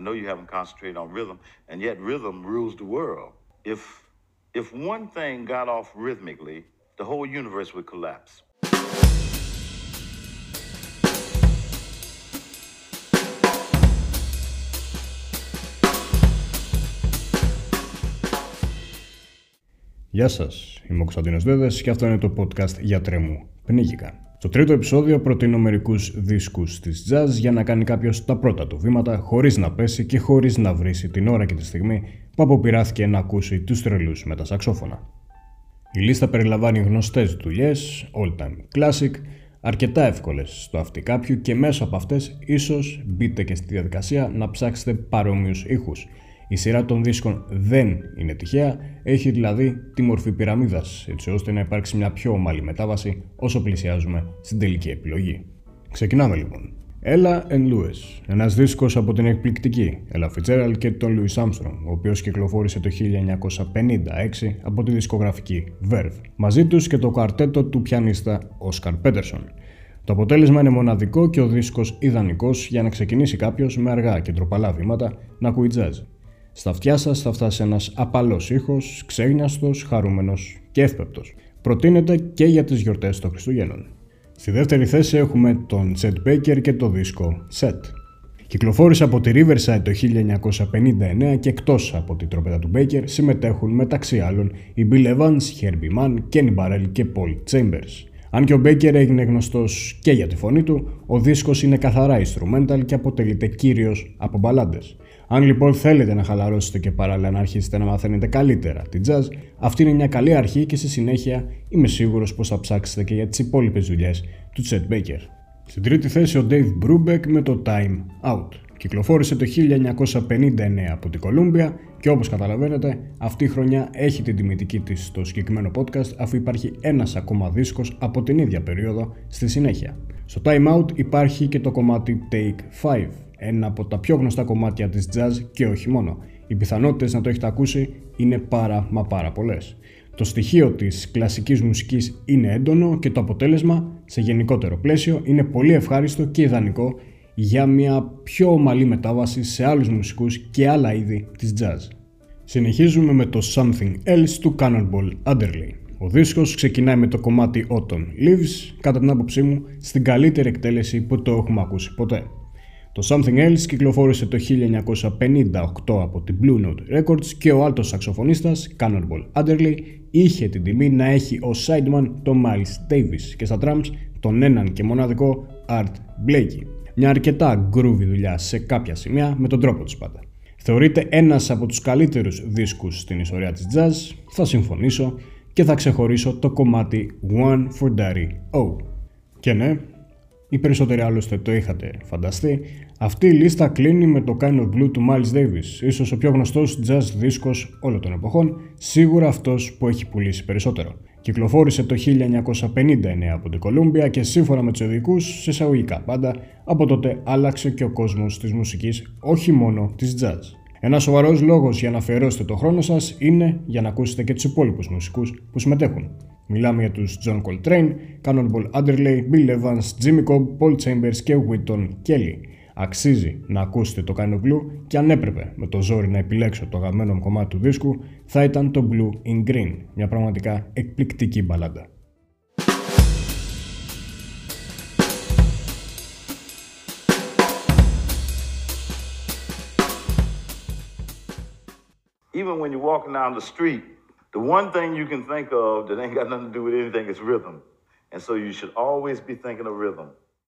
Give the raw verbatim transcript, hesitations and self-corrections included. I know you haven't concentrated on rhythm, and yet rhythm rules the world. If, if one thing got off rhythmically, the whole universe would collapse. Γεια σας, είμαι ο Ξανθίνος Δέδες και αυτό είναι το podcast «Γιατρέ μου, πνίγηκα». Στο τρίτο επεισόδιο προτείνω μερικούς δίσκους της jazz για να κάνει κάποιος τα πρώτα του βήματα χωρίς να πέσει και χωρίς να βρήσει την ώρα και τη στιγμή που αποπειράθηκε να ακούσει τους τρελούς με τα σαξόφωνα. Η λίστα περιλαμβάνει γνωστές δουλειές, all-time classic, αρκετά εύκολες στο αυτί κάποιου και μέσα από αυτές ίσως μπείτε και στη διαδικασία να ψάξετε παρόμοιους ήχους. Η σειρά των δίσκων δεν είναι τυχαία, έχει δηλαδή τη μορφή πυραμίδας, έτσι ώστε να υπάρξει μια πιο ομαλή μετάβαση όσο πλησιάζουμε στην τελική επιλογή. Ξεκινάμε λοιπόν. Ella and Louis, ένας δίσκος από την εκπληκτική Ella Fitzgerald και τον Louis Armstrong, ο οποίος κυκλοφόρησε το χίλια εννιακόσια πενήντα έξι από τη δισκογραφική Verve. Μαζί τους και το κουαρτέτο του πιανίστα Oscar Peterson. Το αποτέλεσμα είναι μοναδικό και ο δίσκος ιδανικός για να ξεκινήσει κάποιος με αργά και ντροπαλά βήματα να ακούει jazz. Στα αυτιά σας θα φτάσει ένας απαλός ήχος, ξέγνιαστος, χαρούμενος και εύπεπτος. Προτείνεται και για τις γιορτές των Χριστουγέννων. Στη δεύτερη θέση έχουμε τον Τζεντ Μπέικερ και το δίσκο Set. Κυκλοφόρησε από τη Riverside το χίλια εννιακόσια πενήντα εννέα και εκτός από την τροπέτα του Baker συμμετέχουν μεταξύ άλλων οι Bill Evans, Herbie Mann, Kenny Barrel και Paul Chambers. Αν και ο Baker έγινε γνωστός και για τη φωνή του, ο δίσκος είναι καθαρά instrumental και αποτελείται κυρίως από μπαλάντες. Αν λοιπόν θέλετε να χαλαρώσετε και παράλληλα να αρχίσετε να μαθαίνετε καλύτερα την jazz, αυτή είναι μια καλή αρχή και στη συνέχεια είμαι σίγουρος πως θα ψάξετε και για τις υπόλοιπες δουλειές του Chet Baker. Στην τρίτη θέση ο Dave Brubeck με το Time Out. Κυκλοφόρησε το χίλια εννιακόσια πενήντα εννέα από την Κολούμπια και όπως καταλαβαίνετε αυτή η χρονιά έχει την τιμητική της στο συγκεκριμένο podcast αφού υπάρχει ένας ακόμα δίσκος από την ίδια περίοδο στη συνέχεια. Στο Time Out υπάρχει και το κομμάτι Take πέντε. Ένα από τα πιο γνωστά κομμάτια της jazz και όχι μόνο. Οι πιθανότητες να το έχετε ακούσει είναι πάρα μα πάρα πολλές. Το στοιχείο της κλασικής μουσικής είναι έντονο και το αποτέλεσμα σε γενικότερο πλαίσιο είναι πολύ ευχάριστο και ιδανικό για μια πιο ομαλή μετάβαση σε άλλους μουσικούς και άλλα είδη της jazz. Συνεχίζουμε με το Something Else του Cannonball Adderley. Ο δίσκος ξεκινάει με το κομμάτι Autumn Leaves, κατά την άποψή μου, στην καλύτερη εκτέλεση που το έχουμε ακούσει ποτέ. Το Something Else κυκλοφόρησε το χίλια εννιακόσια πενήντα οκτώ από την Blue Note Records και ο άλτος σαξοφωνίστας Cannonball Adderley είχε την τιμή να έχει ως sideman τον Miles Davis και στα drums τον έναν και μοναδικό Art Blakey. Μια αρκετά groovy δουλειά σε κάποια σημεία με τον τρόπο της πάντα. Θεωρείται ένας από τους καλύτερους δίσκους στην ιστορία της jazz, θα συμφωνήσω και θα ξεχωρίσω το κομμάτι One for Daddy O. Και ναι, οι περισσότεροι άλλωστε το είχατε φανταστεί. Αυτή η λίστα κλείνει με το Kind of Blue του Miles Davis, ίσως ο πιο γνωστός jazz δίσκος όλων των εποχών, σίγουρα αυτός που έχει πουλήσει περισσότερο. Κυκλοφόρησε το χίλια εννιακόσια πενήντα εννέα από την Κολούμπια και σύμφωνα με τους ειδικούς, σε εισαγωγικά πάντα, από τότε άλλαξε και ο κόσμος της μουσικής, όχι μόνο της jazz. Ένας σοβαρός λόγος για να αφιερώσετε το χρόνο σας είναι για να ακούσετε και τους υπόλοιπους μουσικούς που συμμετέχουν. Μιλάμε για τους John Coltrane, Cannonball Adderley, Bill Evans, Jimmy Cobb, Paul Chambers και Βίττων Κέλλη. Αξίζει να ακούσετε το Kind of Blue και αν έπρεπε με το ζόρι να επιλέξω το αγαπημένο μου κομμάτι του δίσκου θα ήταν το Blue in Green, μια πραγματικά εκπληκτική μπαλάντα. Even when you're walking down the street, the one thing you can think of that ain't got nothing to do with anything is rhythm. And so you should always be thinking of rhythm.